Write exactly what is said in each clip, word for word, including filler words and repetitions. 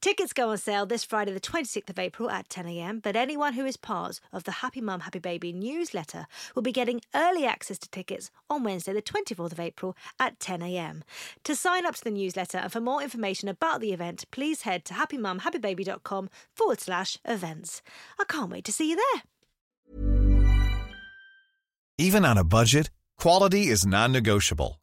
Tickets go on sale this Friday the twenty-sixth of April at ten a.m, but anyone who is part of the Happy Mum Happy Baby newsletter will be getting early access to tickets on Wednesday the twenty-fourth of April at ten a.m. To sign up to the newsletter and for more information about the event, please head to happymumhappybaby.com forward slash events. I can't wait to see you there. Even on a budget, quality is non-negotiable.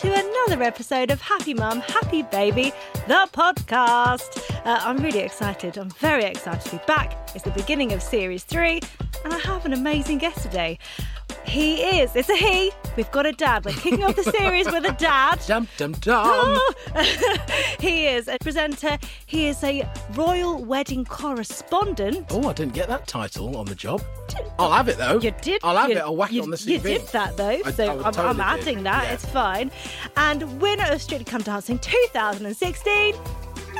To another episode of Happy Mum, Happy Baby, the podcast. Uh, I'm really excited. I'm very excited to be back. It's the beginning of series three, and I have an amazing guest today. He is. It's a he. We've got a dad. We're kicking off the series with a dad. Dum, dum, dum. Oh. He is a presenter. He is a royal wedding correspondent. Oh, I didn't get that title on the job. Didn't, I'll have it, though. You did. I'll have you, it. I'll whack you, it on the C V. You did that, though. I, so I I'm, totally I'm adding did. that. Yeah. It's fine. And winner of Strictly Come Dancing twenty sixteen,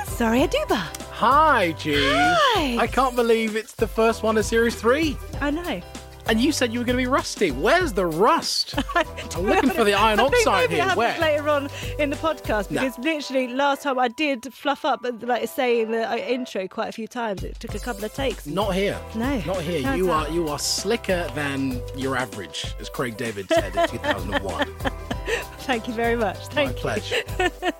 Soraya Oduba. Hi, G. Hi. I can't believe it's the first one of series three. I know. And you said you were going to be rusty. Where's the rust? I'm looking for the iron oxide here. Where? I think maybe it happens later on in the podcast, because nah. literally last time I did fluff up like saying the intro quite a few times. It took a couple of takes. Not here. No. Not here. No, you are you are slicker than your average, as Craig David said in two thousand one. Thank you very much. Thank My you. My pleasure.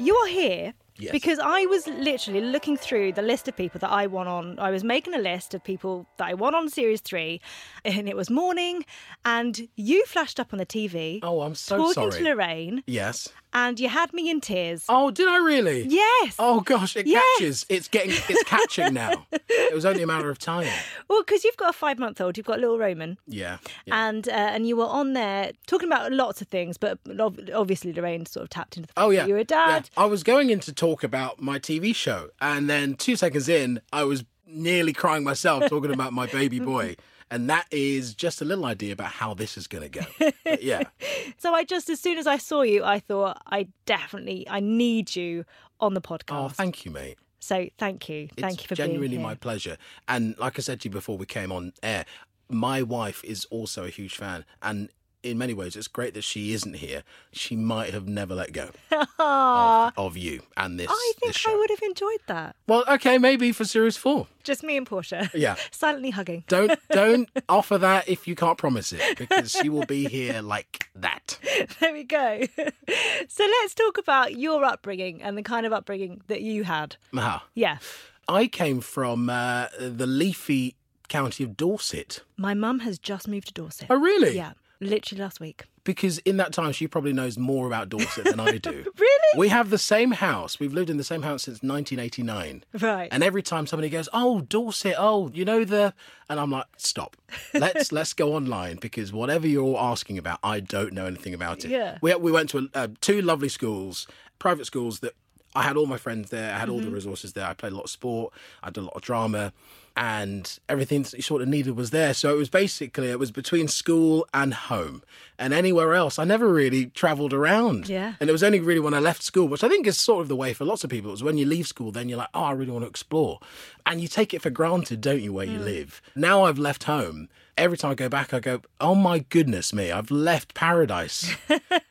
You are here. Yes. Because I was literally looking through the list of people that I want on. I was making a list of people that I want on Series three, and it was morning, and you flashed up on the T V. Oh, I'm so talking sorry. Talking to Lorraine. Yes. And you had me in tears. Oh, did I really? Yes. Oh, gosh, it yes. catches. It's getting, it's catching now. It was only a matter of time. Well, because you've got a five-month-old, you've got little Roman. Yeah. yeah. And uh, and you were on there talking about lots of things, but obviously Lorraine sort of tapped into the fact oh, yeah. that you were a dad. Yeah. I was going into talk about my T V show, and then two seconds in, I was nearly crying myself talking about my baby boy. And that is just a little idea about how this is going to go. But yeah. So I just, as soon as I saw you, I thought, I definitely, I need you on the podcast. Oh, thank you, mate. So thank you. Thank it's you for being here. It's genuinely my pleasure. And like I said to you before we came on air, my wife is also a huge fan. And in many ways, it's great that she isn't here. She might have never let go of, of you and this I think this show. I would have enjoyed that. Well, okay, maybe for series four. Just me and Portia. Yeah. Silently hugging. Don't don't offer that if you can't promise it, because she will be here like that. There we go. So let's talk about your upbringing and the kind of upbringing that you had. Uh-huh. Yeah. I came from uh, the leafy county of Dorset. My mum has just moved to Dorset. Oh, really? Yeah. Literally last week. Because in that time, she probably knows more about Dorset than I do. Really? We have the same house. We've lived in the same house since nineteen eighty-nine. Right. And every time somebody goes, oh, Dorset, oh, you know the... And I'm like, stop. Let's let's go online, because whatever you're asking about, I don't know anything about it. Yeah. We, we went to uh, two lovely schools, private schools, that I had all my friends there. I had mm-hmm. all the resources there. I played a lot of sport. I did a lot of drama. And everything that you sort of needed was there. So it was basically, it was between school and home. And anywhere else, I never really travelled around. Yeah. And it was only really when I left school, which I think is sort of the way for lots of people, is when you leave school, then you're like, oh, I really want to explore. And you take it for granted, don't you, where mm. you live. Now I've left home. Every time I go back, I go, oh, my goodness me, I've left paradise.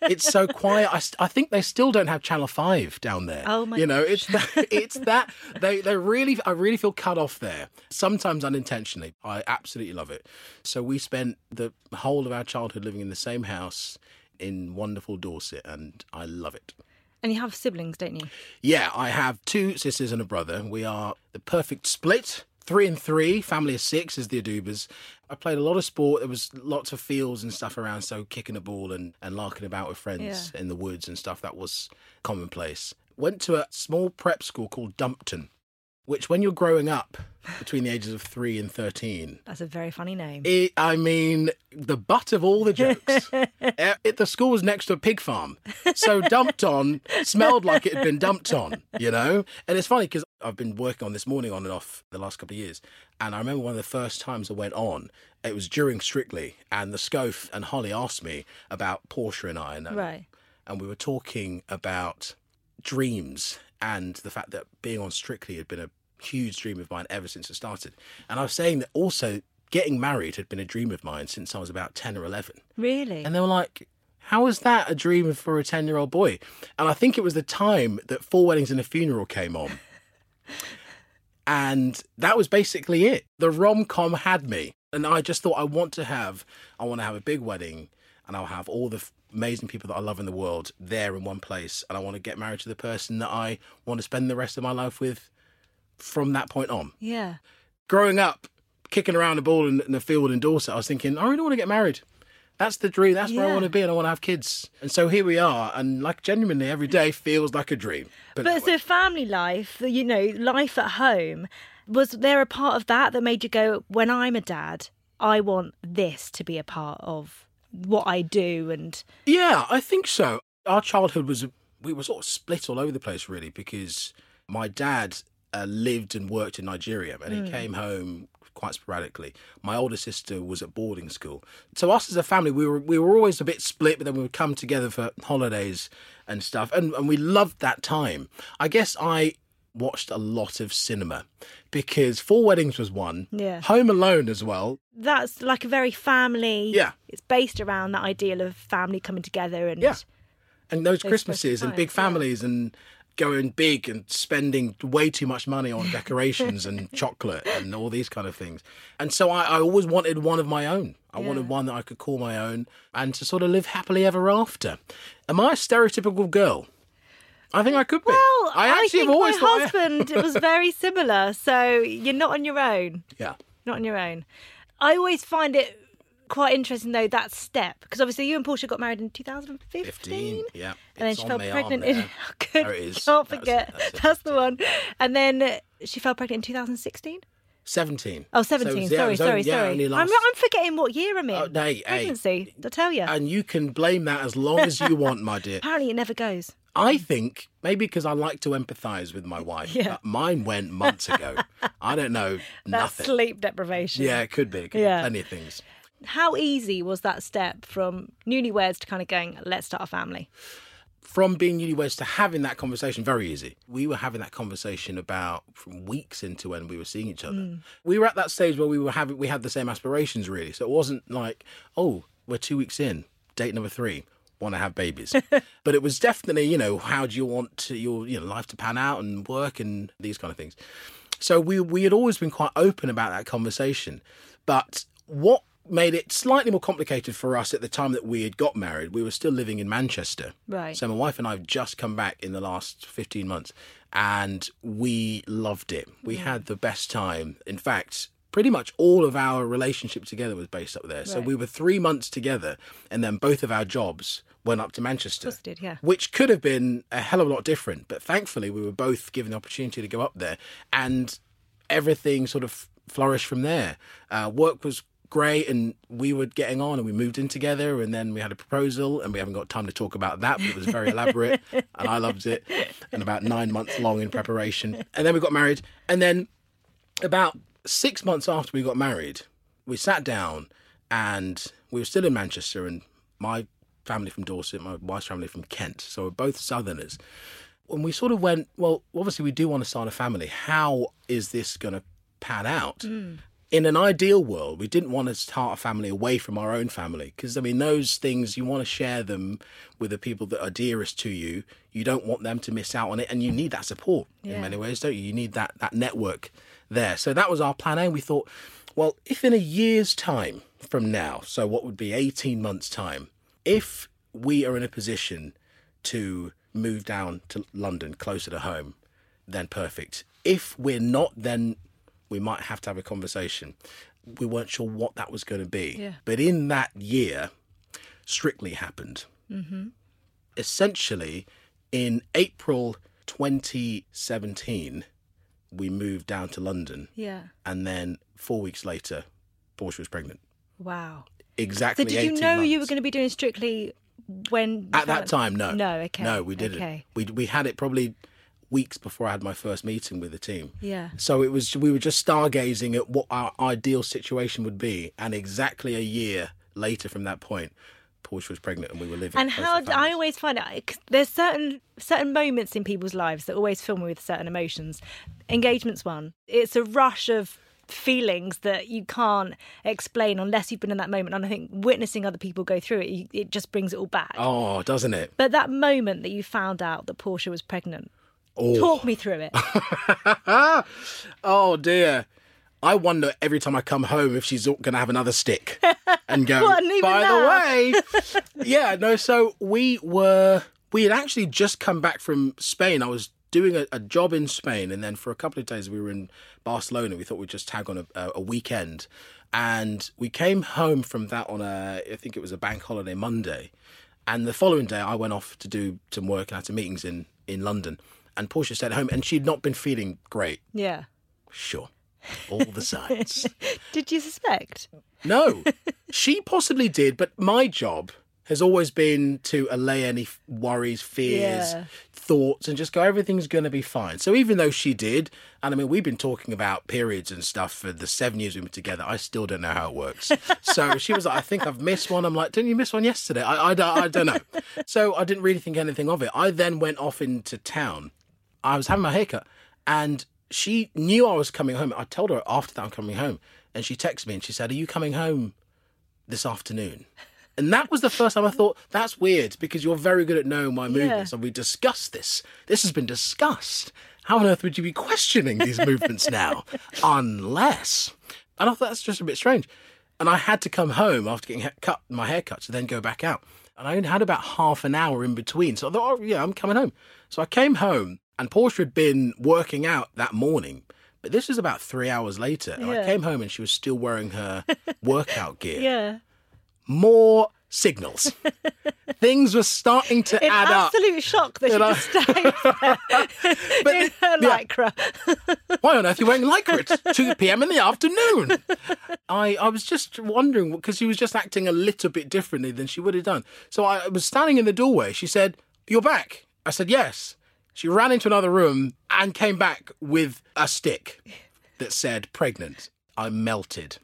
It's so quiet. I, st- I think they still don't have Channel five down there. Oh, my gosh. You know, it's that, it's that. They, they really, I really feel cut off there. Sometimes unintentionally. I absolutely love it. So we spent the whole of our childhood living in the same house in wonderful Dorset, and I love it. And you have siblings, don't you? Yeah, I have two sisters and a brother. We are the perfect split. Three and three, family of six is the Odubas. I played a lot of sport. There was lots of fields and stuff around, so kicking a ball and, and larking about with friends yeah. in the woods and stuff, that was commonplace. Went to a small prep school called Dumpton, which when you're growing up between the ages of three and thirteen... That's a very funny name. It, I mean, the butt of all the jokes. it, the school was next to a pig farm, so dumped on smelled like it had been dumped on, you know? And it's funny because I've been working on this morning on and off the last couple of years. And I remember one of the first times I went on, it was during Strictly. And the Scoff and Holly asked me about Portia and I. And, right. and we were talking about dreams and the fact that being on Strictly had been a huge dream of mine ever since it started. And I was saying that also getting married had been a dream of mine since I was about ten or eleven. Really? And they were like... How is that a dream for a ten-year-old boy? And I think it was the time that Four Weddings and a Funeral came on. And that was basically it. The rom-com had me. And I just thought, I want to have, I want to have a big wedding, and I'll have all the f- amazing people that I love in the world there in one place. And I want to get married to the person that I want to spend the rest of my life with from that point on. Yeah. Growing up, kicking around a ball in, in the field in Dorset, I was thinking, I really want to get married. That's the dream. That's yeah. where I want to be, and I want to have kids. And so here we are, and like genuinely every day feels like a dream. But, but so family life, you know, life at home, was there a part of that that made you go, when I'm a dad, I want this to be a part of what I do? And yeah, I think so. Our childhood was, we were sort of split all over the place, really, because my dad uh, lived and worked in Nigeria, and mm. he came home quite sporadically. My older sister was at boarding school. So us as a family, we were we were always a bit split, but then we would come together for holidays and stuff. And, and we loved that time. I guess I watched a lot of cinema because Four Weddings was one. Yeah. Home Alone as well. That's like a very family... Yeah. It's based around that ideal of family coming together and... Yeah. And those, those Christmases and big families yeah. and... going big and spending way too much money on decorations and chocolate and all these kind of things. And so I, I always wanted one of my own. I yeah. wanted one that I could call my own and to sort of live happily ever after. Am I a stereotypical girl? I think I could be. Well, I, actually I think have always my husband was very similar. So you're not on your own. Yeah. Not on your own. I always find it quite interesting, though, that step. Because obviously you and Portia got married in two thousand fifteen. fifteen, yeah. And it's then she fell pregnant in... Oh, good. There it is. Can't that forget. Was, that's that's the one. And then she fell pregnant in two thousand sixteen? seventeen. Oh, seventeen. So, yeah, sorry, sorry, only, yeah, sorry. Last... I'm, I'm forgetting what year I'm in. Oh, no, hey, pregnancy, hey. I'll tell you. And you can blame that as long as you want, my dear. Apparently it never goes. I think, maybe because I like to empathise with my wife, yeah. but mine went months ago. I don't know, nothing. That's sleep deprivation. Yeah, it could be. It could yeah. be plenty of things. How easy was that step from newlyweds to kind of going, let's start a family? From being newlyweds to having that conversation, very easy. We were having that conversation about from weeks into when we were seeing each other. Mm. We were at that stage where we were having we had the same aspirations, really. So it wasn't like, oh, we're two weeks in, date number three, want to have babies. But it was definitely, you know, how do you want to, your you know, life to pan out and work and these kind of things. So we we had always been quite open about that conversation. But what made it slightly more complicated for us at the time that we had got married. We were still living in Manchester. Right. So my wife and I have just come back in the last fifteen months and we loved it. We yeah. had the best time. In fact, pretty much all of our relationship together was based up there. Right. So we were three months together, and then both of our jobs went up to Manchester. Of course it did, yeah. Which could have been a hell of a lot different, but thankfully we were both given the opportunity to go up there, and everything sort of flourished from there. Uh, work was great, and we were getting on, and we moved in together, and then we had a proposal, and we haven't got time to talk about that, but it was very elaborate and I loved it, and about nine months long in preparation. And then we got married, and then about six months after we got married, we sat down, and we were still in Manchester, and my family from Dorset, my wife's family from Kent, so we're both southerners, and we sort of went, well, obviously we do want to start a family. How is this going to pan out? Mm. In an ideal world, we didn't want to start a family away from our own family, because, I mean, those things, you want to share them with the people that are dearest to you. You don't want them to miss out on it, and you need that support yeah. in many ways, don't you? You need that, that network there. So that was our plan A. We thought, well, if in a year's time from now, so what would be eighteen months' time, if we are in a position to move down to London, closer to home, then perfect. If we're not, then we might have to have a conversation. We weren't sure what that was going to be. Yeah. But in that year, Strictly happened. Mm-hmm. Essentially, in April twenty seventeen, we moved down to London. Yeah. And then four weeks later, Portia was pregnant. Wow. Exactly. So did you know months. You were going to be doing Strictly when... At that time, no. No, okay. No, we didn't. Okay. We, we had it probably... weeks before I had my first meeting with the team. Yeah. So it was, we were just stargazing at what our ideal situation would be, and exactly a year later from that point, Portia was pregnant, and we were living. And how I always find out, cause there's certain certain moments in people's lives that always fill me with certain emotions. Engagement's one. It's a rush of feelings that you can't explain unless you've been in that moment, and I think witnessing other people go through it, it just brings it all back. Oh, doesn't it? But that moment that you found out that Portia was pregnant. Oh. Talk me through it. Oh, dear. I wonder every time I come home if she's going to have another stick and go, what, by now? The way. Yeah, no, so we were, we had actually just come back from Spain. I was doing a, a job in Spain, and then for a couple of days we were in Barcelona. We thought we'd just tag on a, a weekend. And we came home from that on a, I think it was a bank holiday Monday. And the following day I went off to do some work and had some meetings in, in London. And Portia stayed at home, and she'd not been feeling great. Yeah. Sure. All the signs. Did you suspect? No. She possibly did, but my job has always been to allay any f- worries, fears, yeah. thoughts, and just go, everything's going to be fine. So even though she did, and I mean, we've been talking about periods and stuff for the seven years we've been together, I still don't know how it works. So she was like, I think I've missed one. I'm like, didn't you miss one yesterday? I, I, I don't know. So I didn't really think anything of it. I then went off into town. I was having my haircut, and she knew I was coming home. I told her after that I'm coming home, and she texted me and she said, are you coming home this afternoon? And that was the first time I thought, that's weird, because you're very good at knowing my movements, yeah. and we discussed this. This has been discussed. How on earth would you be questioning these movements now? Unless. And I thought, that's just a bit strange. And I had to come home after getting cut, my hair cut, to then go back out. And I only had about half an hour in between. So I thought, oh, yeah, I'm coming home. So I came home. And Portia had been working out that morning, but this was about three hours later. And yeah. I came home and she was still wearing her workout gear. Yeah. More signals. Things were starting to in add up. Absolute shock that you know? Just stayed there but in her yeah. lycra. Why on earth are you wearing lycra? It's two p.m. in the afternoon. I, I was just wondering, because she was just acting a little bit differently than she would have done. So I was standing in the doorway. She said, you're back. I said, yes. She ran into another room and came back with a stick that said pregnant. I melted.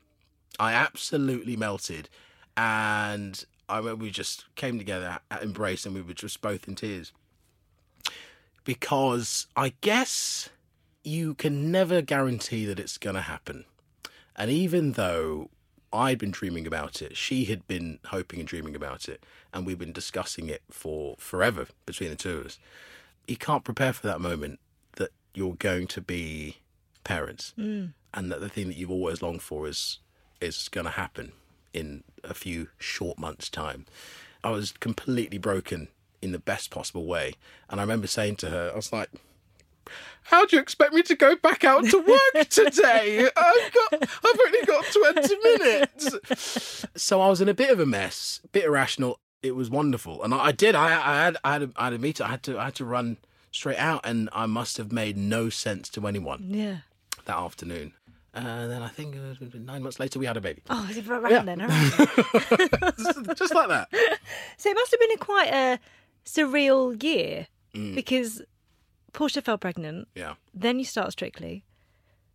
I absolutely melted. And I remember we just came together at embrace, and we were just both in tears. Because I guess you can never guarantee that it's going to happen. And even though I'd been dreaming about it, she had been hoping and dreaming about it, and we've been discussing it for forever between the two of us. You can't prepare for that moment that you're going to be parents, mm. and that the thing that you've always longed for is is going to happen in a few short months' time. I was completely broken in the best possible way. And I remember saying to her, I was like, how do you expect me to go back out to work today? I've got, I've only got twenty minutes. So I was in a bit of a mess, a bit irrational. It was wonderful. And I, I did, I, I had, I had a, I had a meeting. I had to, I had to run straight out, and I must have made no sense to anyone. Yeah. That afternoon. And uh, then I think uh, nine months later, we had a baby. Oh, it's around yeah. then, around just, just like that. So it must have been a quite a surreal year mm. because Portia fell pregnant. Yeah. Then you start Strictly.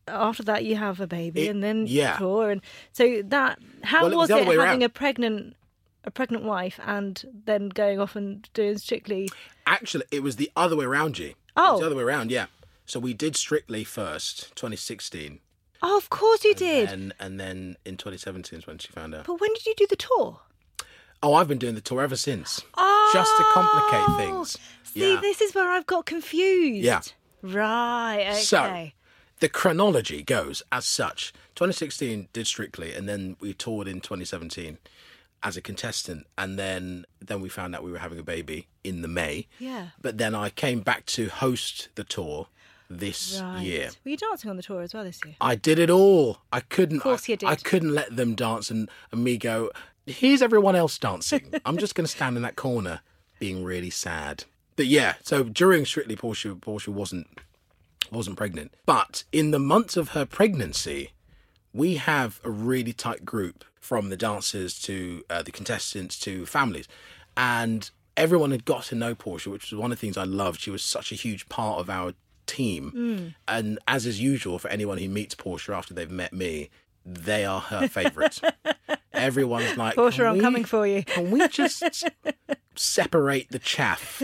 After that, you have a baby, it, and then yeah. tour, and so that. How well, it was, was it having around. a pregnant, a pregnant wife, and then going off and doing Strictly? Actually, it was the other way around, G. Oh, it was the other way around, yeah. So we did Strictly first, twenty sixteen. Oh, of course you and did. Then, and then in twenty seventeen is when she found out. But when did you do the tour? Oh, I've been doing the tour ever since. Oh. Just to complicate things. See, yeah. this is where I've got confused. Yeah. Right, okay. So, the chronology goes as such. twenty sixteen did Strictly, and then we toured in twenty seventeen as a contestant. And then, then we found out we were having a baby in the May. Yeah. But then I came back to host the tour. This right. year. Were you dancing on the tour as well this year? I did it all. I couldn't. Of course you did. I, I couldn't let them dance and, and me go, here's everyone else dancing. I'm just going to stand in that corner being really sad. But yeah, so during Strictly, Portia, Portia wasn't wasn't pregnant. But in the months of her pregnancy, we have a really tight group from the dancers to uh, the contestants to families. And everyone had got to know Portia, which was one of the things I loved. She was such a huge part of our team mm. and as is usual for anyone who meets Portia after they've met me, they are her favourite. Everyone's like, Portia, I'm we, coming for you. Can we just separate the chaff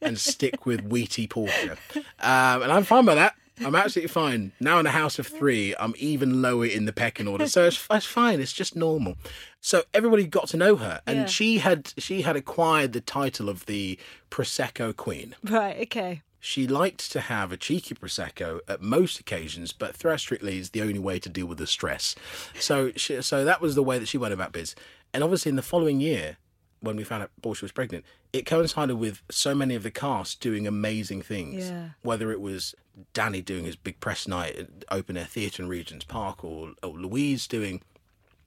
and stick with Wheaty Portia? Um, and I'm fine by that. I'm absolutely fine. Now in a house of three, I'm even lower in the pecking order, so it's, it's fine. It's just normal. So everybody got to know her, and yeah. she had she had acquired the title of the Prosecco Queen. Right. Okay. She liked to have a cheeky Prosecco at most occasions, but Strictly is the only way to deal with the stress. So she, so that was the way that she went about biz. And obviously in the following year, when we found out Portia was pregnant, it coincided with so many of the cast doing amazing things. Yeah. Whether it was Danny doing his big press night at Open Air Theatre in Regent's Park, or, or Louise doing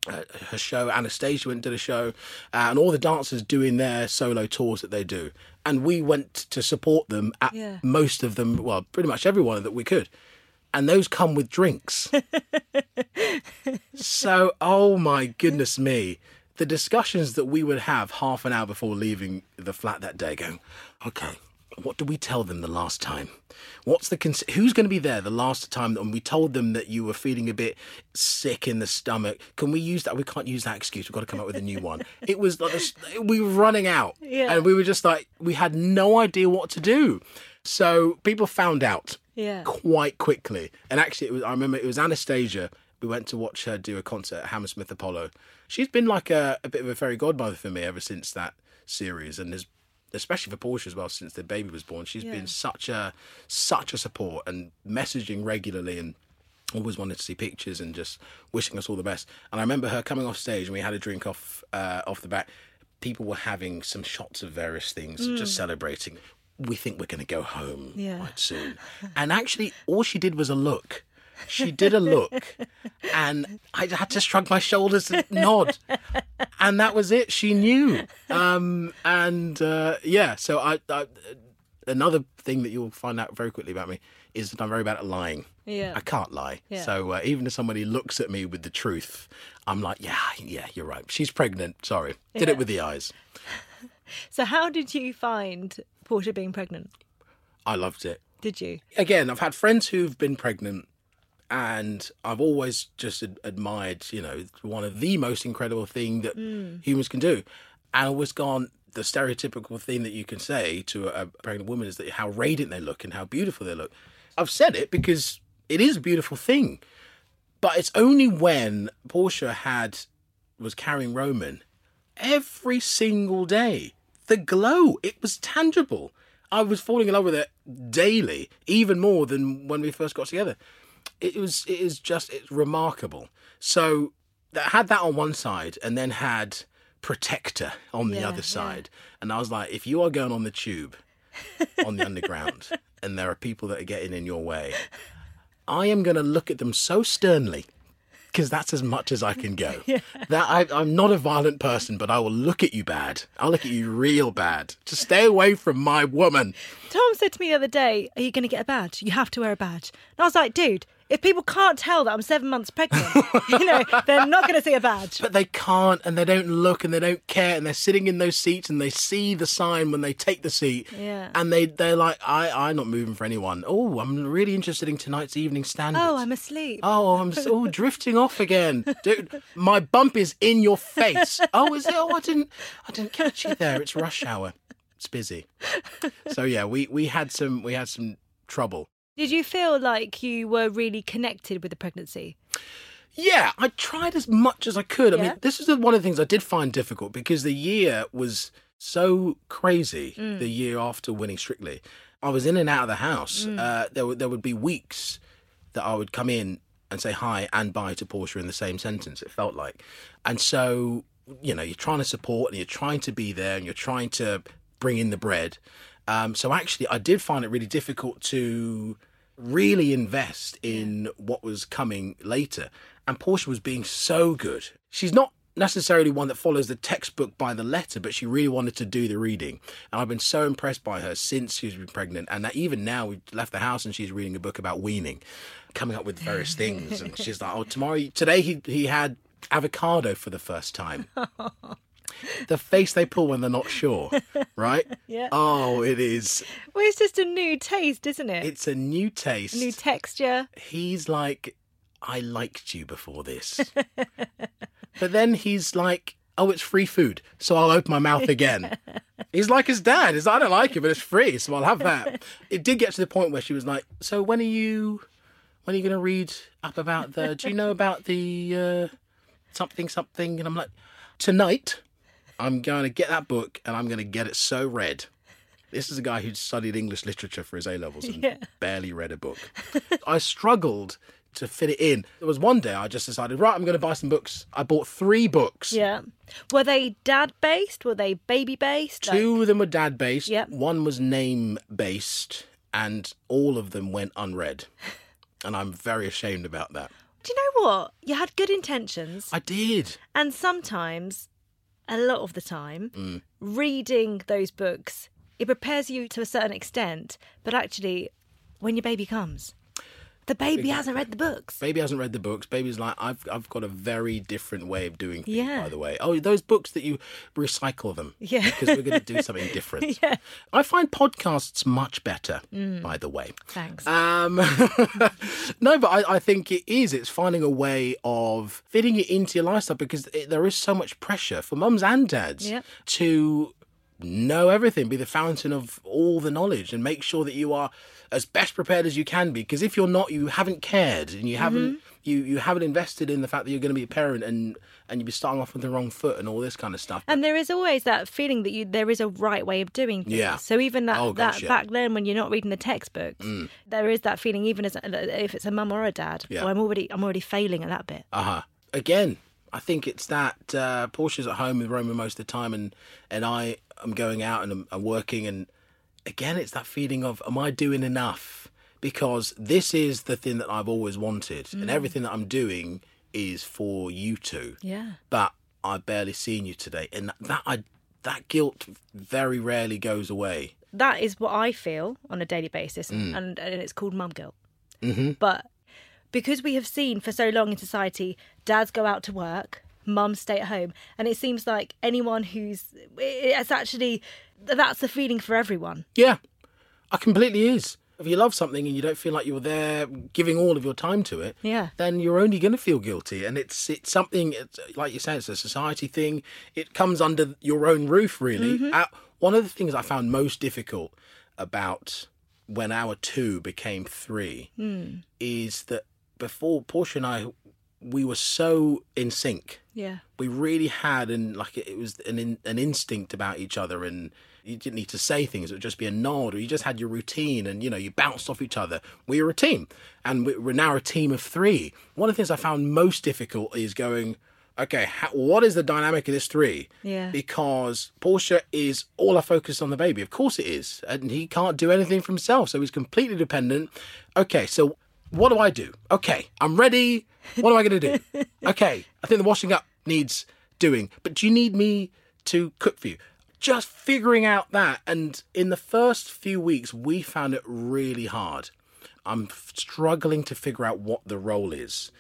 uh, her show, Anastasia went and did a show, uh, and all the dancers doing their solo tours that they do. And we went to support them at yeah. most of them, well, pretty much everyone that we could. And those come with drinks. So, oh my goodness me. The discussions that we would have half an hour before leaving the flat that day going, okay, what did we tell them the last time? What's the cons- Who's going to be there the last time when we told them that you were feeling a bit sick in the stomach? Can we use that? We can't use that excuse. We've got to come up with a new one. It was like a, we were running out, yeah. and we were just like, we had no idea what to do. So people found out yeah. quite quickly. And actually, it was, I remember it was Anastasia. We went to watch her do a concert at Hammersmith Apollo. She's been like a, a bit of a fairy godmother for me ever since that series, and has. Especially for Portia as well, since the baby was born. She's yeah. been such a such a support, and messaging regularly, and always wanted to see pictures and just wishing us all the best. And I remember her coming off stage, and we had a drink off uh, off the back. People were having some shots of various things, mm. just celebrating. We think we're going to go home yeah. quite soon. And actually, all she did was a look. She did a look, and I had to shrug my shoulders and nod, and that was it. She knew, um, and uh, yeah. So I, I, another thing that you'll find out very quickly about me is that I'm very bad at lying. Yeah, I can't lie. Yeah. So uh, even if somebody looks at me with the truth, I'm like, yeah, yeah, you're right. She's pregnant. Sorry, did yeah. it with the eyes. So how did you find Portia being pregnant? I loved it. Did you? Again, I've had friends who've been pregnant. And I've always just ad- admired, you know, one of the most incredible thing that mm. humans can do. And I've always gone, the stereotypical thing that you can say to a, a pregnant woman is that how radiant they look and how beautiful they look. I've said it because it is a beautiful thing. But it's only when Portia had was carrying Roman every single day. The glow, it was tangible. I was falling in love with it daily, even more than when we first got together. It was, it is just, it's remarkable. So I had that on one side, and then had Protector on the yeah, other side. Yeah. And I was like, if you are going on the tube, on the underground, and there are people that are getting in your way, I am going to look at them so sternly, because that's as much as I can go. Yeah. That I, I'm not a violent person, but I will look at you bad. I'll look at you real bad. Just stay away from my woman. Tom said to me the other day, are you going to get a badge? You have to wear a badge. And I was like, dude, if people can't tell that I'm seven months pregnant, you know, they're not going to see a badge. But they can't, and they don't look, and they don't care, and they're sitting in those seats, and they see the sign when they take the seat. Yeah. And they, they're like, I, I'm not moving for anyone. Oh, I'm really interested in tonight's Evening Standard. Oh, I'm asleep. Oh, I'm oh, drifting off again. Dude, my bump is in your face. Oh, is it? Oh, I didn't, I didn't catch you there. It's rush hour. It's busy. So, yeah, we, we had some we had some trouble. Did you feel like you were really connected with the pregnancy? Yeah, I tried as much as I could. Yeah. I mean, this is one of the things I did find difficult, because the year was so crazy, mm. the year after winning Strictly. I was in and out of the house. Mm. Uh, there, w- there would be weeks that I would come in and say hi and bye to Portia in the same sentence, it felt like. And so, you know, you're trying to support and you're trying to be there and you're trying to bring in the bread. Um, so actually, I did find it really difficult to really invest in what was coming later. And Portia was being so good. She's not necessarily one that follows the textbook by the letter, but she really wanted to do the reading. And I've been so impressed by her since she's been pregnant. And that even now, we've left the house and she's reading a book about weaning, coming up with various things. And she's like, oh, tomorrow, today he, he had avocado for the first time. The face they pull when they're not sure, right? Yeah. Oh, it is. Well, it's just a new taste, isn't it? It's a new taste. New texture. He's like, I liked you before this. But then he's like, oh, it's free food, so I'll open my mouth again. He's like his dad. He's like, I don't like it, but it's free, so I'll have that. It did get to the point where she was like, so when are you, when are you going to read up about the, do you know about the uh, something, something? And I'm like, tonight I'm going to get that book and I'm going to get it so read. This is a guy who'd studied English literature for his A-levels and yeah. barely read a book. I struggled to fit it in. There was one day I just decided, right, I'm going to buy some books. I bought three books. Yeah. Were they dad-based? Were they baby-based? Two like... of them were dad-based. Yep. One was name-based, and all of them went unread. And I'm very ashamed about that. Do you know what? You had good intentions. I did. And sometimes... a lot of the time, mm. reading those books, it prepares you to a certain extent, but actually, when your baby comes, the baby exactly. hasn't read the books. Baby hasn't read the books. Baby's like, I've I've got a very different way of doing things, yeah. by the way. Oh, those books that you recycle them, yeah. because we're going to do something different. Yeah. I find podcasts much better, mm. by the way. Thanks. Um, no, but I, I think it is. It's finding a way of fitting it into your lifestyle, because it, there is so much pressure for mums and dads yep. to... know everything, be the fountain of all the knowledge, and make sure that you are as best prepared as you can be, because if you're not, you haven't cared, and you mm-hmm. haven't you you haven't invested in the fact that you're going to be a parent, and and you'll be starting off with the wrong foot and all this kind of stuff. And there is always that feeling that you there is a right way of doing things. Yeah. So even that, oh, that gosh, yeah. back then when you're not reading the textbooks, mm. there is that feeling, even as if it's a mum or a dad, yeah. oh, I'm already I'm already failing at that bit. Uh-huh. Again, I think it's that uh, Portia's at home with Roman most of the time, and and I I'm going out and I'm, I'm working, and again, it's that feeling of, am I doing enough? Because this is the thing that I've always wanted, mm. and everything that I'm doing is for you two. Yeah. But I've barely seen you today, and that I that guilt very rarely goes away. That is what I feel on a daily basis, mm. and, and it's called mum guilt. Mm-hmm. But because we have seen for so long in society, dads go out to work, mums stay at home, and it seems like anyone who's it's actually that's the feeling for everyone. Yeah, it completely is. If you love something and you don't feel like you're there giving all of your time to it, yeah. then you're only going to feel guilty. And it's it's something, it's, like you say, it's a society thing. It comes under your own roof, really. Mm-hmm. Uh, one of the things I found most difficult about when our two became three mm. is that before, Portia and I, we were so in sync. Yeah. We really had, and like it was an in, an instinct about each other, and you didn't need to say things. It would just be a nod, or you just had your routine, and, you know, you bounced off each other. We were a team, and we, we're now a team of three. One of the things I found most difficult is going, okay, how, what is the dynamic of this three? Yeah. Because Portia is all I focused on the baby. Of course it is. And he can't do anything for himself. So he's completely dependent. Okay, so what do I do? Okay, I'm ready. What am I going to do? Okay, I think the washing up needs doing. But do you need me to cook for you? Just figuring out that. And in the first few weeks, we found it really hard. I'm struggling to figure out what the role is.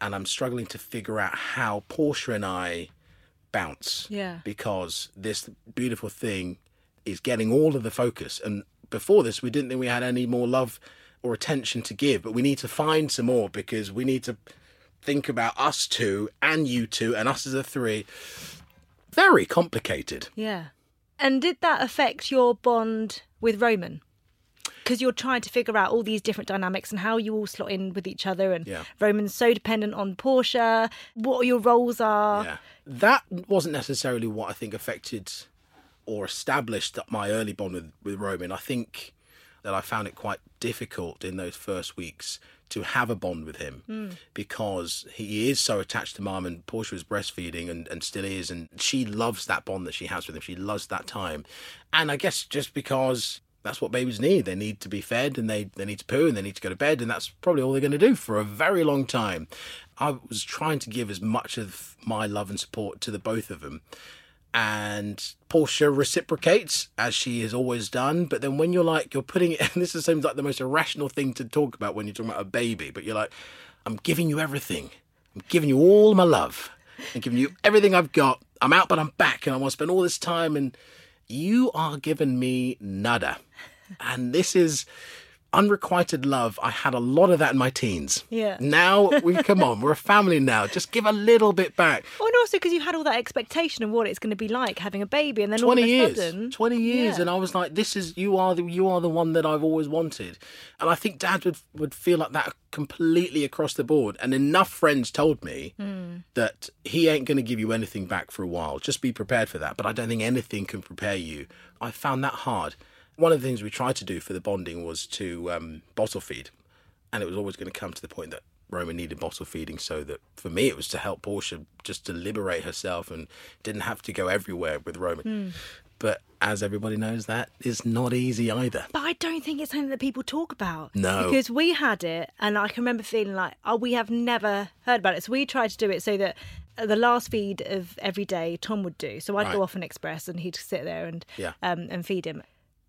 And I'm struggling to figure out how Portia and I bounce. Yeah. Because this beautiful thing is getting all of the focus. And before this, we didn't think we had any more love or attention to give. But we need to find some more because we need to think about us two and you two and us as a three. Very complicated. Yeah. And did that affect your bond with Roman? Because you're trying to figure out all these different dynamics and how you all slot in with each other. And yeah. Roman's so dependent on Portia, what your roles are. Yeah. That wasn't necessarily what I think affected or established my early bond with, with Roman. I think that I found it quite difficult in those first weeks to have a bond with him mm. because he is so attached to Mum, and Portia was breastfeeding and, and still is, and she loves that bond that she has with him. She loves that time. And I guess just because that's what babies need. They need to be fed and they, they need to poo and they need to go to bed, and that's probably all they're going to do for a very long time. I was trying to give as much of my love and support to the both of them. And Portia reciprocates, as she has always done. But then when you're like, you're putting it, and this seems like the most irrational thing to talk about when you're talking about a baby, but you're like, I'm giving you everything. I'm giving you all my love. I'm giving you everything I've got. I'm out, but I'm back, and I want to spend all this time, and you are giving me nada. And this is unrequited love. I had a lot of that in my teens. Yeah. Now, we come on, we're a family now. Just give a little bit back. Well, and also because you had all that expectation of what it's going to be like having a baby, and then all of a sudden... twenty years, yeah. And I was like, this is, you are the, you are the one that I've always wanted. And I think Dad would, would feel like that completely across the board. And enough friends told me mm. that he ain't going to give you anything back for a while. Just be prepared for that. But I don't think anything can prepare you. I found that hard. One of the things we tried to do for the bonding was to um, bottle feed. And it was always going to come to the point that Roman needed bottle feeding, so that for me it was to help Portia just to liberate herself and didn't have to go everywhere with Roman. Mm. But as everybody knows, that is not easy either. But I don't think it's something that people talk about. No. Because we had it, and I can remember feeling like, oh, we have never heard about it. So we tried to do it so that the last feed of every day Tom would do. So I'd right. go off and express, and he'd sit there and yeah. um, and feed him.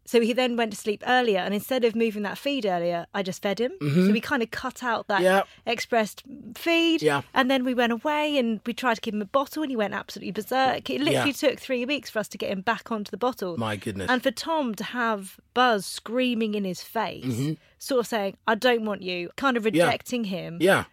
So he then went to sleep earlier, and instead of moving that feed earlier, I just fed him. Mm-hmm. So we kind of cut out that yeah. expressed feed. Yeah. And then we went away and we tried to give him a bottle, and he went absolutely berserk. It literally yeah. took three weeks for us to get him back onto the bottle. My goodness. And for Tom to have Buzz screaming in his face, mm-hmm. sort of saying, I don't want you, kind of rejecting yeah. him. Yeah.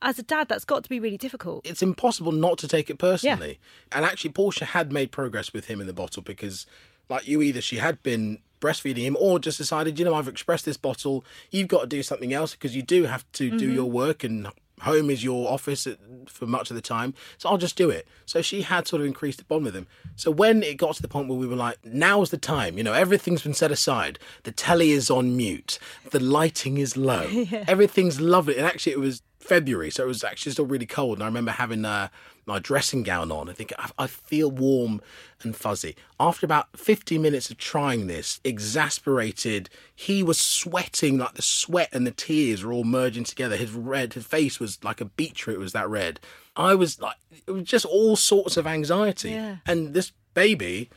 As a dad, that's got to be really difficult. It's impossible not to take it personally. Yeah. And actually, Portia had made progress with him in the bottle because, like you, either she had been breastfeeding him or just decided, you know, I've expressed this bottle, you've got to do something else, because you do have to mm-hmm. do your work, and home is your office for much of the time, so I'll just do it. So she had sort of increased the bond with him. So when it got to the point where we were like, now's the time, you know, everything's been set aside, the telly is on mute, the lighting is low, yeah. everything's lovely. And actually it was February, so it was actually still really cold, and I remember having uh, my dressing gown on. I think I, I feel warm and fuzzy. After about fifty minutes of trying this, exasperated, he was sweating, like the sweat and the tears were all merging together. His red, his face was like a beetroot, it was that red. I was like, it was just all sorts of anxiety. Yeah. And this baby,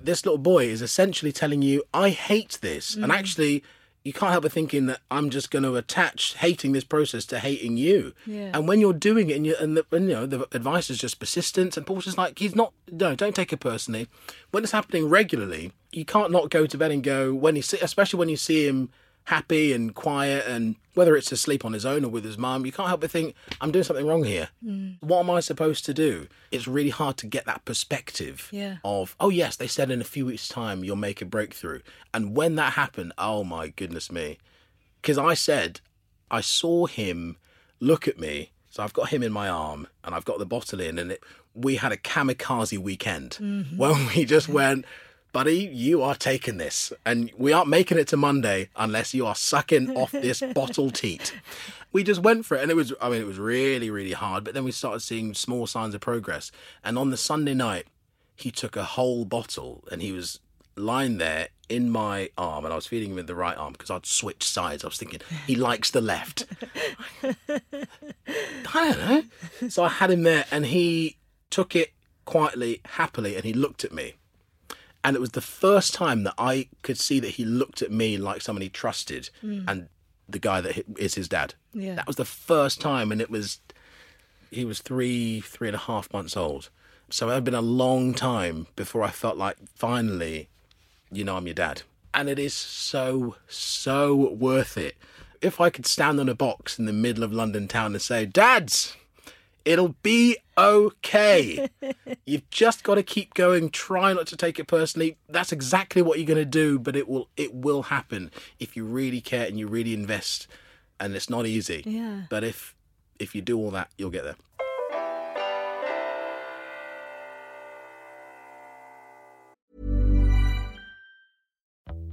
this little boy, is essentially telling you, I hate this. Mm. And actually, you can't help but thinking that I'm just going to attach hating this process to hating you. Yeah. And when you're doing it, and, you, and, the, and you know, the advice is just persistence, and Portia's like, he's not, no, don't take it personally. When it's happening regularly, you can't not go to bed and go, when he, especially when you see him happy and quiet, and whether it's asleep on his own or with his mum, you can't help but think, I'm doing something wrong here. Mm. What am I supposed to do? It's really hard to get that perspective yeah. of, oh yes, they said in a few weeks' time you'll make a breakthrough. And when that happened, oh my goodness me. Because I said, I saw him look at me, so I've got him in my arm and I've got the bottle in, and it, we had a kamikaze weekend mm-hmm. when we just went, buddy, you are taking this, and we aren't making it to Monday unless you are sucking off this bottle teat. we just went for it. And it was, I mean, it was really, really hard. But then we started seeing small signs of progress. And on the Sunday night, he took a whole bottle and he was lying there in my arm, and I was feeding him with the right arm because I'd switched sides. I was thinking, he likes the left. I don't know. So I had him there and he took it quietly, happily, and he looked at me. And it was the first time that I could see that he looked at me like someone he trusted mm. and the guy that is his dad. Yeah. That was the first time, and it was, he was three, three and a half months old. So it had been a long time before I felt like, finally, you know, I'm your dad. And it is so, so worth it. If I could stand on a box in the middle of London town and say, Dads, it'll be okay. You've just got to keep going. Try not to take it personally. That's exactly what you're going to do, but it will it will happen if you really care and you really invest. And it's not easy. Yeah. But if if you do all that, you'll get there.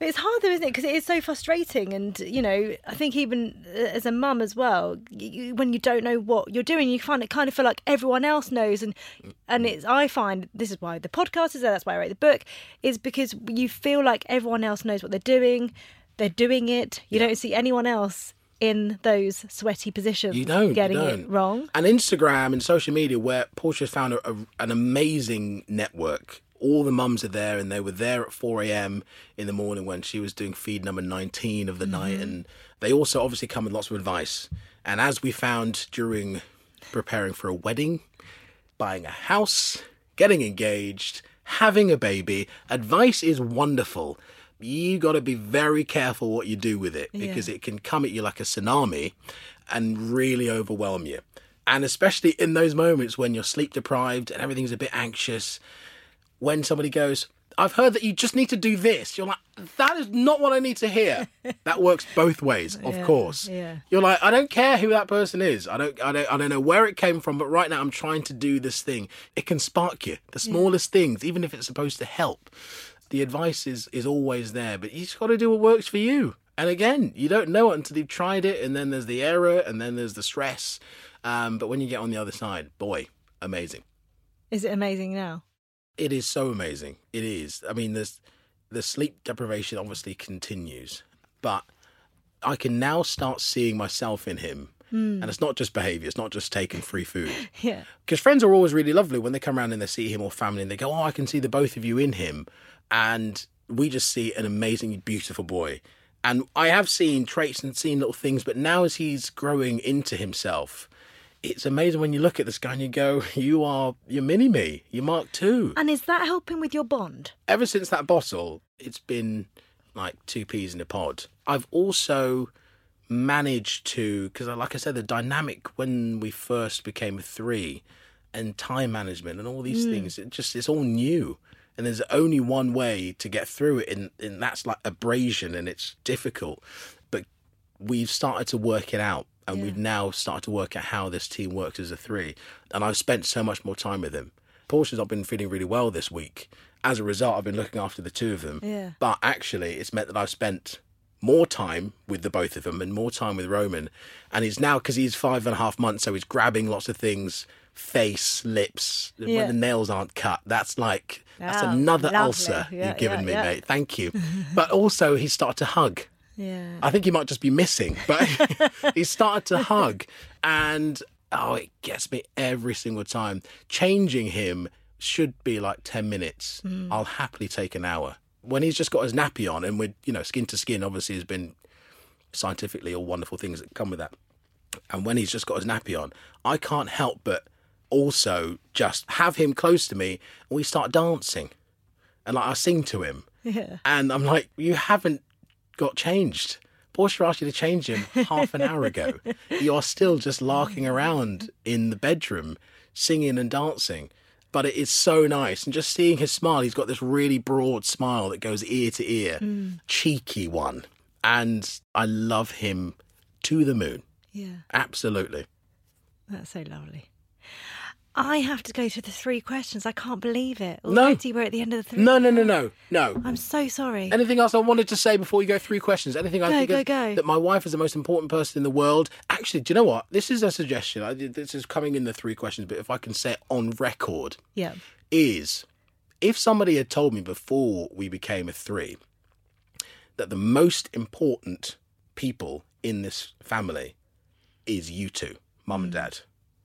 But it's hard though, isn't it? Because it is so frustrating. And, you know, I think even as a mum as well, you, when you don't know what you're doing, you find it kind of feel like everyone else knows. And and it's, I find, this is why the podcast is there, that's why I wrote the book, is because you feel like everyone else knows what they're doing. They're doing it. You yeah. don't see anyone else in those sweaty positions you don't, getting you don't. it wrong. And Instagram and social media, where Portia's found a, a, an amazing network. All the mums are there, and they were there at four a.m. in the morning when she was doing feed number nineteen of the mm-hmm. night. And they also obviously come with lots of advice. And as we found during preparing for a wedding, buying a house, getting engaged, having a baby, advice is wonderful. You got to be very careful what you do with it, because yeah. it can come at you like a tsunami and really overwhelm you. And especially in those moments when you're sleep deprived and everything's a bit anxious, when somebody goes, I've heard that you just need to do this. You're like, that is not what I need to hear. That works both ways, of yeah, course. Yeah. You're like, I don't care who that person is. I don't, I don't, I don't know where it came from, but right now I'm trying to do this thing. It can spark you. The smallest yeah. things, even if it's supposed to help. The advice is, is always there, but you just got to do what works for you. And again, you don't know it until you've tried it, and then there's the error, and then there's the stress. Um, but when you get on the other side, boy, amazing. Is it amazing now? It is so amazing. It is. I mean, there's, the sleep deprivation obviously continues, but I can now start seeing myself in him. Mm. And it's not just behaviour. It's not just taking free food. yeah. Because friends are always really lovely when they come around and they see him, or family, and they go, oh, I can see the both of you in him. And we just see an amazing, beautiful boy. And I have seen traits and seen little things, but now as he's growing into himself, it's amazing when you look at this guy and you go, you are, you're mini-me, you're Mark two. And is that helping with your bond? Ever since that bottle, it's been like two peas in a pod. I've also managed to, because like I said, the dynamic when we first became three and time management and all these mm. things, it just, it's all new. And there's only one way to get through it, and, and that's like abrasion, and it's difficult. But we've started to work it out. And yeah. we've now started to work out how this team works as a three. And I've spent so much more time with them. Portia's not been feeling really well this week. As a result, I've been looking after the two of them. Yeah. But actually, it's meant that I've spent more time with the both of them and more time with Roman. And he's now, because he's five and a half months, so he's grabbing lots of things, face, lips, yeah. when the nails aren't cut. That's like, that's oh, another lovely. ulcer yeah, you've given yeah, me, yeah. mate. Thank you. But also, he started to hug. Yeah. I think he might just be missing, but he started to hug, and oh, it gets me every single time. Changing him should be like ten minutes. Mm. I'll happily take an hour when he's just got his nappy on, and we're, you know, skin to skin obviously has been scientifically all wonderful things that come with that. And when he's just got his nappy on, I can't help but also just have him close to me, and we start dancing. And like I sing to him. Yeah. And I'm like, you haven't got changed. Portia asked you to change him half an hour ago. You are still just larking around in the bedroom, singing and dancing. But it is so nice. And just seeing his smile, he's got this really broad smile that goes ear to ear, mm. cheeky one. And I love him to the moon. Yeah. Absolutely. That's so lovely. I have to go through the three questions. I can't believe it. Already no. We're at the end of the three. No, no, no, no, no. I'm so sorry. Anything else I wanted to say before you go three questions? Anything go, I think go, go. That my wife is the most important person in the world? Actually, do you know what? This is a suggestion. I, this is coming in the three questions, but if I can say it on record, yeah, is if somebody had told me before we became a three that the most important people in this family is you two, mum mm. and dad.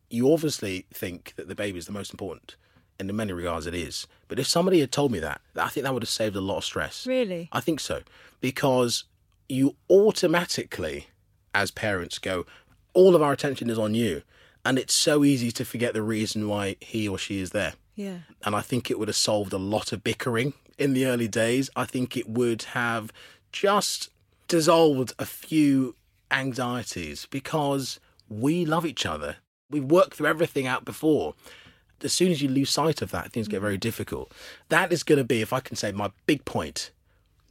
You obviously think that the baby is the most important, and in many regards it is. But if somebody had told me that, I think that would have saved a lot of stress. Really? I think so. Because you automatically, as parents, go, all of our attention is on you. And it's so easy to forget the reason why he or she is there. Yeah. And I think it would have solved a lot of bickering in the early days. I think it would have just dissolved a few anxieties because we love each other. We've worked through everything out before. As soon as you lose sight of that, things get very difficult. That is going to be, if I can say, my big point.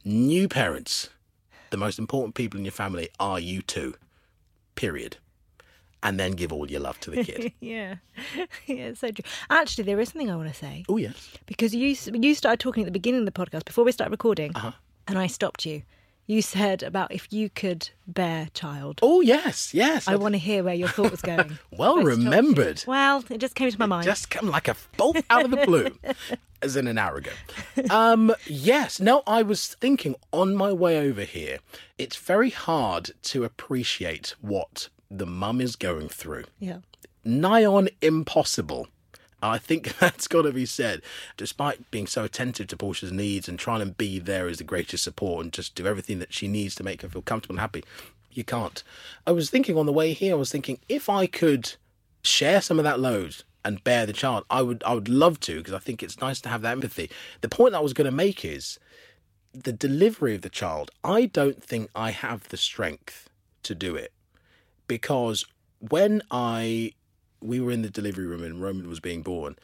New parents, the most important people in your family are you two, period. And then give all your love to the kid. yeah. Yeah, it's so true. Actually, there is something I want to say. Oh, yes. Because you you started talking at the beginning of the podcast, before we started recording, uh-huh. and I stopped you. You said about if you could bear child. Oh, yes, yes. I want to hear where your thought was going. well Let's remembered. Talk. Well, it just came to my mind. It just come like a bolt out of the blue, as in an hour ago. Um, yes, no, I was thinking on my way over here, it's very hard to appreciate what the mum is going through. Yeah. Nigh on impossible. I think that's got to be said. Despite being so attentive to Portia's needs and trying to be there as the greatest support and just do everything that she needs to make her feel comfortable and happy, you can't. I was thinking on the way here, I was thinking if I could share some of that load and bear the child, I would, I would love to, because I think it's nice to have that empathy. The point that I was going to make is the delivery of the child. I don't think I have the strength to do it, because when I... we were in the delivery room and Roman was being born.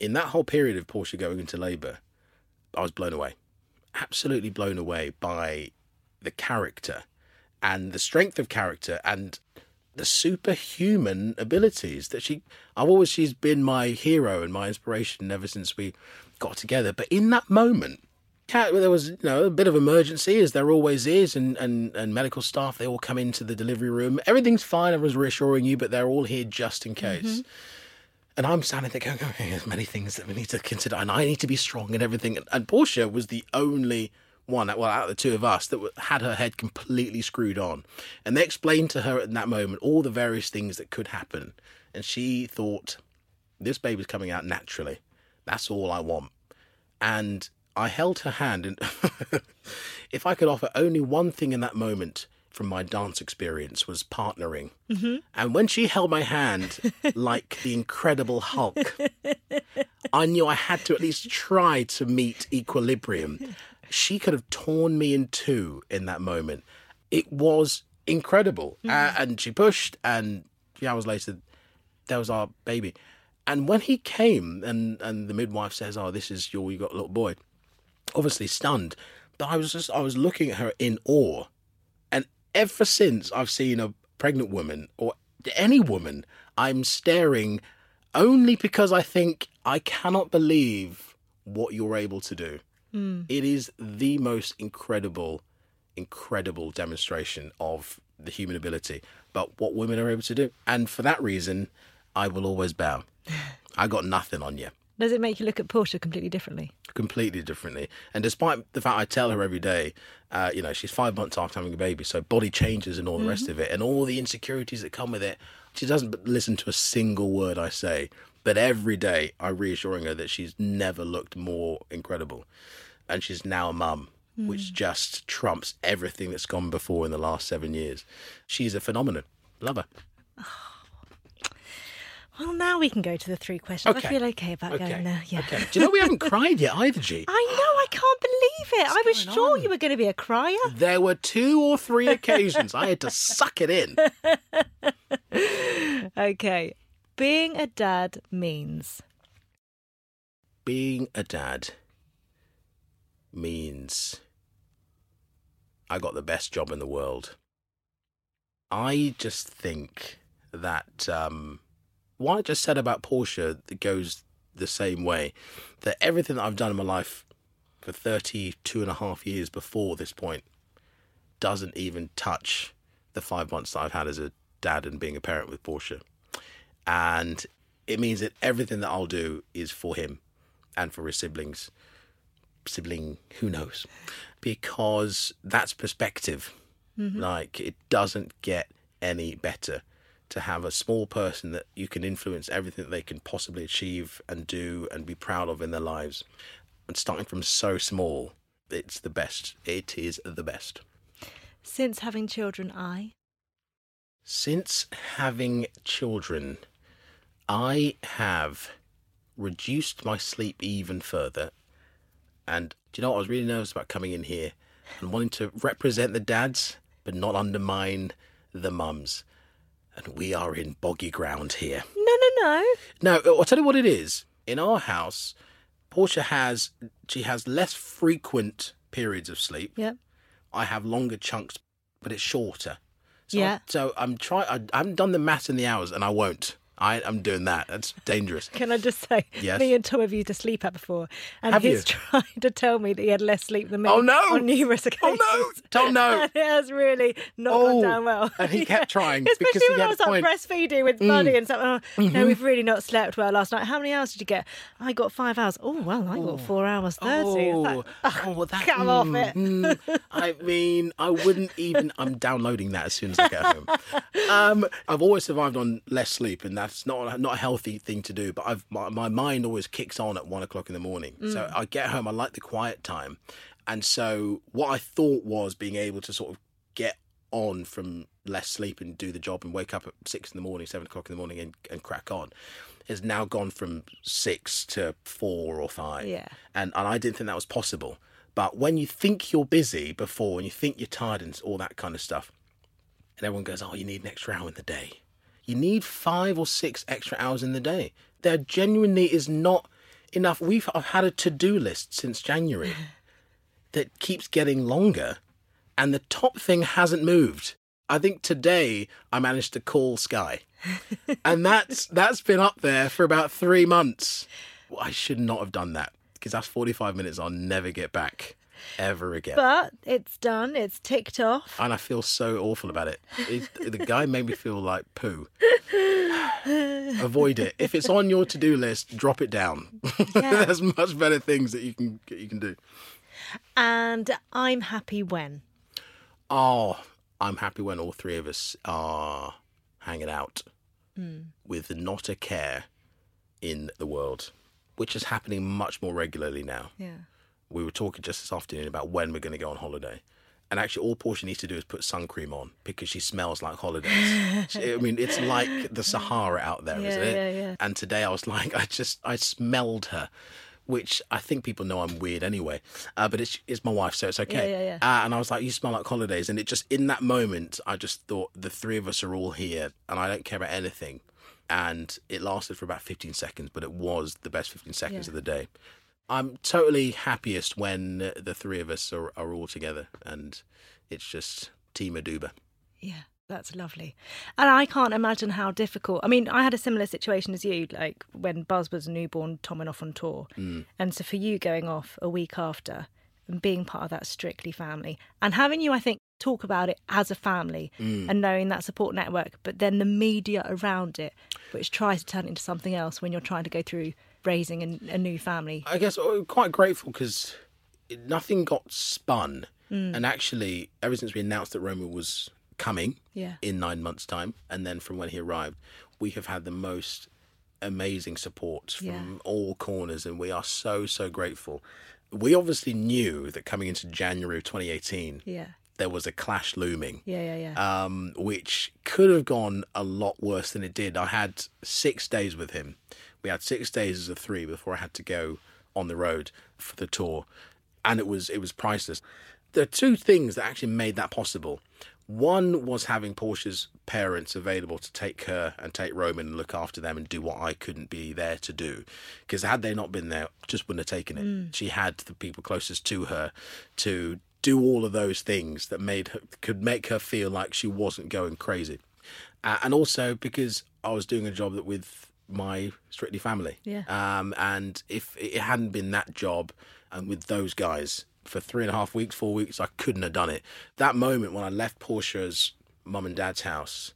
In that whole period of Portia going into labour, I was blown away. Absolutely blown away by the character and the strength of character and the superhuman abilities that she... I've always... She's been my hero and my inspiration ever since we got together. But in that moment, there was, you know, a bit of emergency, as there always is, and, and, and medical staff, they all come into the delivery room. Everything's fine, everyone's reassuring you, but they're all here just in case. Mm-hmm. And I'm standing there going, okay, there's many things that we need to consider, and I need to be strong and everything. And, and Portia was the only one, well, out of the two of us, that had her head completely screwed on. And they explained to her at that moment all the various things that could happen. And she thought, this baby's coming out naturally. That's all I want. And... I held her hand, and if I could offer only one thing in that moment from my dance experience, was partnering. Mm-hmm. And when she held my hand like the Incredible Hulk, I knew I had to at least try to meet equilibrium. She could have torn me in two in that moment. It was incredible. Mm-hmm. Uh, and she pushed, and a few hours later, there was our baby. And when he came, and, and the midwife says, oh, this is your, you got a little boy. Obviously stunned, but I was just I was looking at her in awe. And ever since I've seen a pregnant woman, or any woman, I'm staring only because I think I cannot believe what you're able to do. Mm. It is the most incredible, incredible demonstration of the human ability, but what women are able to do. And for that reason, I will always bow. I got nothing on you. Does it make you look at Portia completely differently? Completely differently. And despite the fact I tell her every day, uh, you know, she's five months after having a baby, so body changes and all the mm-hmm. rest of it, and all the insecurities that come with it, she doesn't listen to a single word I say. But every day I'm reassuring her that she's never looked more incredible. and she's now a mum, mm. which just trumps everything that's gone before in the last seven years. She's a phenomenon. Love her. Oh. Well, now we can go to the three questions. Okay. I feel okay about okay. going there. Yeah. Okay. Do you know we haven't cried yet either, G? I know, I can't believe it. What's I was sure on? You were going to be a crier. There were two or three occasions I had to suck it in. Okay. Being a dad means... Being a dad means I got the best job in the world. I just think that um, what I just said about Portia goes the same way, that everything that I've done in my life for thirty-two and a half years before this point doesn't even touch the five months that I've had as a dad and being a parent with Portia. And it means that everything that I'll do is for him. And for his siblings, sibling, who knows? Because that's perspective. Mm-hmm. Like, it doesn't get any better to have a small person that you can influence everything that they can possibly achieve and do and be proud of in their lives. And starting from so small, it's the best. It is the best. Since having children, I? Since having children, I have... reduced my sleep even further. And do you know what? I was really nervous about coming in here and wanting to represent the dads but not undermine the mums. And we are in boggy ground here. No, no, no. No, I'll tell you what it is. In our house, Portia has, she has less frequent periods of sleep. Yeah. I have longer chunks, but it's shorter. So yeah. I, so I'm trying, I haven't done the math in the hours and I won't. I, I'm doing that. That's dangerous. Can I just say, yes. Me and Tom have used a sleep app before, and have he's you? Tried to tell me that he had less sleep than me oh, no. on numerous occasions. Oh no, Tom, no! And it has really not oh, gone down well. And he kept trying, especially because he when had I was like breastfeeding with Buddy mm. and something. Like, oh, mm-hmm. No, we've really not slept well last night. How many hours did you get? I got five hours. Oh well, I got four hours thirty. Oh, like, oh, oh well, that, come mm, off it. Mm, I mean, I wouldn't even. I'm downloading that as soon as I get home. Um, I've always survived on less sleep, and that. That's not not a healthy thing to do, but I've my, my mind always kicks on at one o'clock in the morning. Mm. So I get home, I like the quiet time. And so what I thought was being able to sort of get on from less sleep and do the job and wake up at six in the morning, seven o'clock in the morning and, and crack on has now gone from six to four or five. Yeah. And, and I didn't think that was possible. But when you think you're busy before and you think you're tired and all that kind of stuff, and everyone goes, oh, you need an extra hour in the day. You need five or six extra hours in the day. There genuinely is not enough. We've I've had a to-do list since January that keeps getting longer, and the top thing hasn't moved. I think today I managed to call Sky, and that's that's been up there for about three months. Well, I should not have done that because that's forty-five minutes I'll never get back. Ever again. But it's done. It's ticked off. And I feel so awful about it. It the guy made me feel like poo. Avoid it. If it's on your to-do list, drop it down. Yeah. There's much better things that you can you can do. And I'm happy when? Oh, I'm happy when all three of us are hanging out mm. with not a care in the world, which is happening much more regularly now. Yeah. We were talking just this afternoon about when we're going to go on holiday. And actually, all Portia needs to do is put sun cream on because she smells like holidays. She, I mean, it's like the Sahara out there, yeah, isn't it? Yeah, yeah. And today I was like, I just, I smelled her, which I think people know I'm weird anyway. Uh, but it's, it's my wife, so it's okay. Yeah, yeah, yeah. Uh, and I was like, you smell like holidays. And it just, in that moment, I just thought the three of us are all here and I don't care about anything. And it lasted for about fifteen seconds, but it was the best fifteen seconds yeah. of the day. I'm totally happiest when the three of us are, are all together and it's just Team Oduba. Yeah, that's lovely. And I can't imagine how difficult... I mean, I had a similar situation as you, like when Buzz was a newborn, Tom went off on tour. Mm. And so for you going off a week after and being part of that Strictly family and having you, I think, talk about it as a family mm. and knowing that support network, but then the media around it, which tries to turn it into something else when you're trying to go through... raising a, a new family. I guess I'm quite grateful because nothing got spun. Mm. And actually, ever since we announced that Roman was coming yeah. in nine months' time, and then from when he arrived, we have had the most amazing support from yeah. all corners, and we are so, so grateful. we obviously knew that coming into January of twenty eighteen, yeah, there was a clash looming. Yeah, yeah, yeah. Um, which could have gone a lot worse than it did. I had six days with him. We had six days as a three before I had to go on the road for the tour. And it was it was priceless. There are two things that actually made that possible. One was having Portia's parents available to take her and take Roman and look after them and do what I couldn't be there to do. Because had they not been there, I just wouldn't have taken it. Mm. She had the people closest to her to do all of those things that made her, could make her feel like she wasn't going crazy. Uh, and also because I was doing a job that with my Strictly family. Yeah. Um, and if it hadn't been that job and with those guys... for three and a half weeks, four weeks, I couldn't have done it. That moment when I left Portia's mum and dad's house,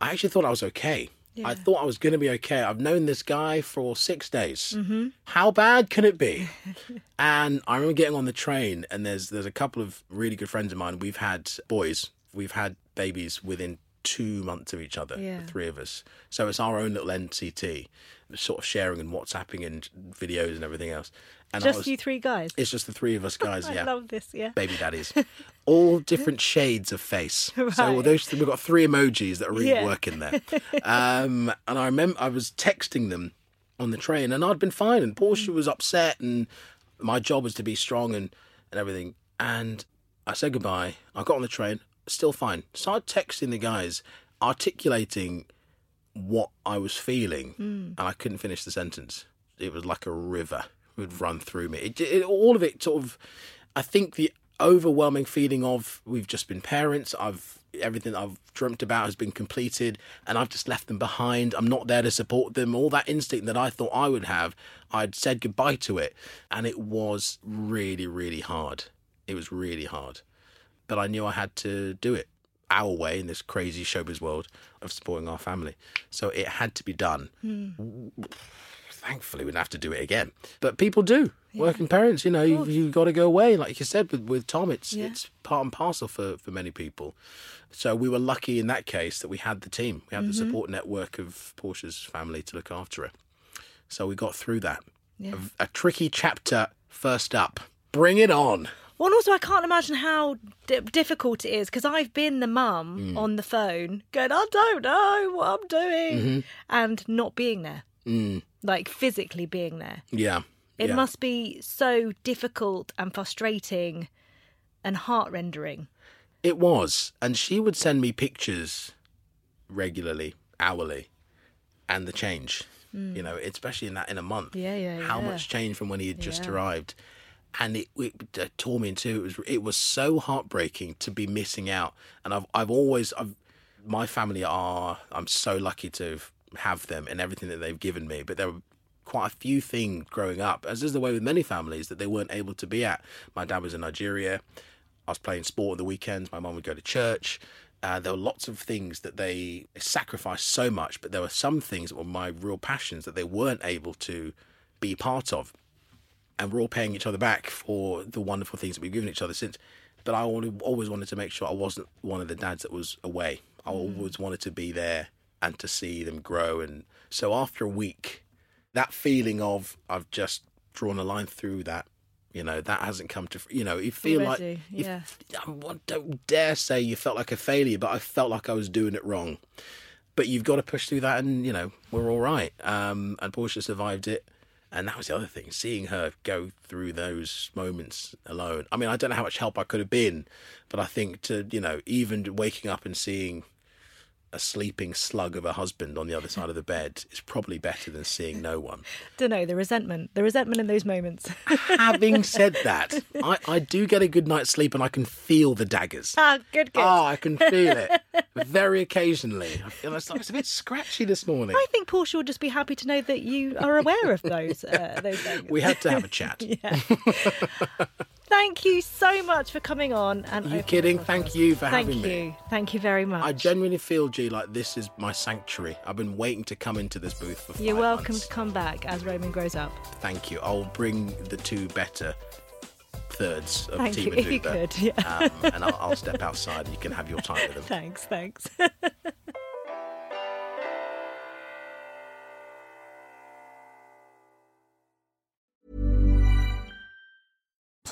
I actually thought I was okay. Yeah. I thought I was going to be okay. I've known this guy for six days. Mm-hmm. How bad can it be? And I remember getting on the train, and there's there's a couple of really good friends of mine. We've had boys. We've had babies within two months of each other, yeah. the three of us. So it's our own little N C T, sort of sharing and WhatsApping and videos and everything else. And just was, you three guys? It's just the three of us guys, I yeah. I love this, yeah. Baby daddies. All different shades of face. Right. So those, we've got three emojis that are really yeah. working there. Um, and I remember I was texting them on the train, and I'd been fine, and Portia was upset, and my job was to be strong and, and everything. And I said goodbye. I got on the train, still fine. Started texting the guys, articulating what I was feeling, mm. and I couldn't finish the sentence. It was like a river. Would run through me. It, it, all of it sort of, I think the overwhelming feeling of we've just been parents, I've everything I've dreamt about has been completed, and I've just left them behind. I'm not there to support them. All that instinct that I thought I would have, I'd said goodbye to it. And it was really, really hard. It was really hard. But I knew I had to do it our way in this crazy showbiz world of supporting our family. So it had to be done. Mm. Thankfully, we don't have to do it again. But people do. Yeah. Working parents, you know, you've, you've got to go away. Like you said, with, with Tom, it's yeah. it's part and parcel for, for many people. So we were lucky in that case that we had the team. We had mm-hmm. the support network of Portia's family to look after her. So we got through that. Yeah. A, a tricky chapter first up. Bring it on. Well, and also I can't imagine how d- difficult it is, because I've been the mum mm. on the phone going, I don't know what I'm doing, mm-hmm. and not being there. Mm. Like physically being there. Yeah. It yeah. must be so difficult and frustrating and heart-rending. It was. And she would send me pictures regularly, hourly, and the change, mm. you know, especially in that in a month. Yeah, yeah, how yeah. much change from when he had just yeah. arrived. And it, it tore me in two. It was, it was so heartbreaking to be missing out. And I've, I've always, I've, my family are, I'm so lucky to have, have them and everything that they've given me, but there were quite a few things growing up, as is the way with many families, that they weren't able to be at. My dad was in Nigeria. I was playing sport on the weekends. My mum would go to church. Uh, there were lots of things that they sacrificed so much, but there were some things that were my real passions that they weren't able to be part of, and we're all paying each other back for the wonderful things that we've given each other since. But I always wanted to make sure I wasn't one of the dads that was away. I always wanted to be there and to see them grow. And so after a week, that feeling of I've just drawn a line through that, you know, that hasn't come to, you know, you feel already, like, yeah. you, I don't dare say you felt like a failure, but I felt like I was doing it wrong. But you've got to push through that, and, you know, we're all right. Um, and Portia survived it. And that was the other thing, seeing her go through those moments alone. I mean, I don't know how much help I could have been, but I think to, you know, even waking up and seeing a sleeping slug of a husband on the other side of the bed is probably better than seeing no one. Don't know, the resentment. The resentment in those moments. Having said that, I, I do get a good night's sleep, and I can feel the daggers. Ah, good, good. Oh, I can feel it. Very occasionally. I feel like it's a bit scratchy this morning. I think Portia will just be happy to know that you are aware of those, uh, those daggers. We had to have a chat. Yeah. Thank you so much for coming on. And Are you kidding? Thank you for having me. Thank you. Thank you very much. I genuinely feel, G, like this is my sanctuary. I've been waiting to come into this booth for five months. You're welcome to come back as Roman grows up. Thank you. I'll bring the two better thirds of Team Aduba. If you could, yeah. Um, and I'll, I'll step outside and you can have your time with them. Thanks, thanks.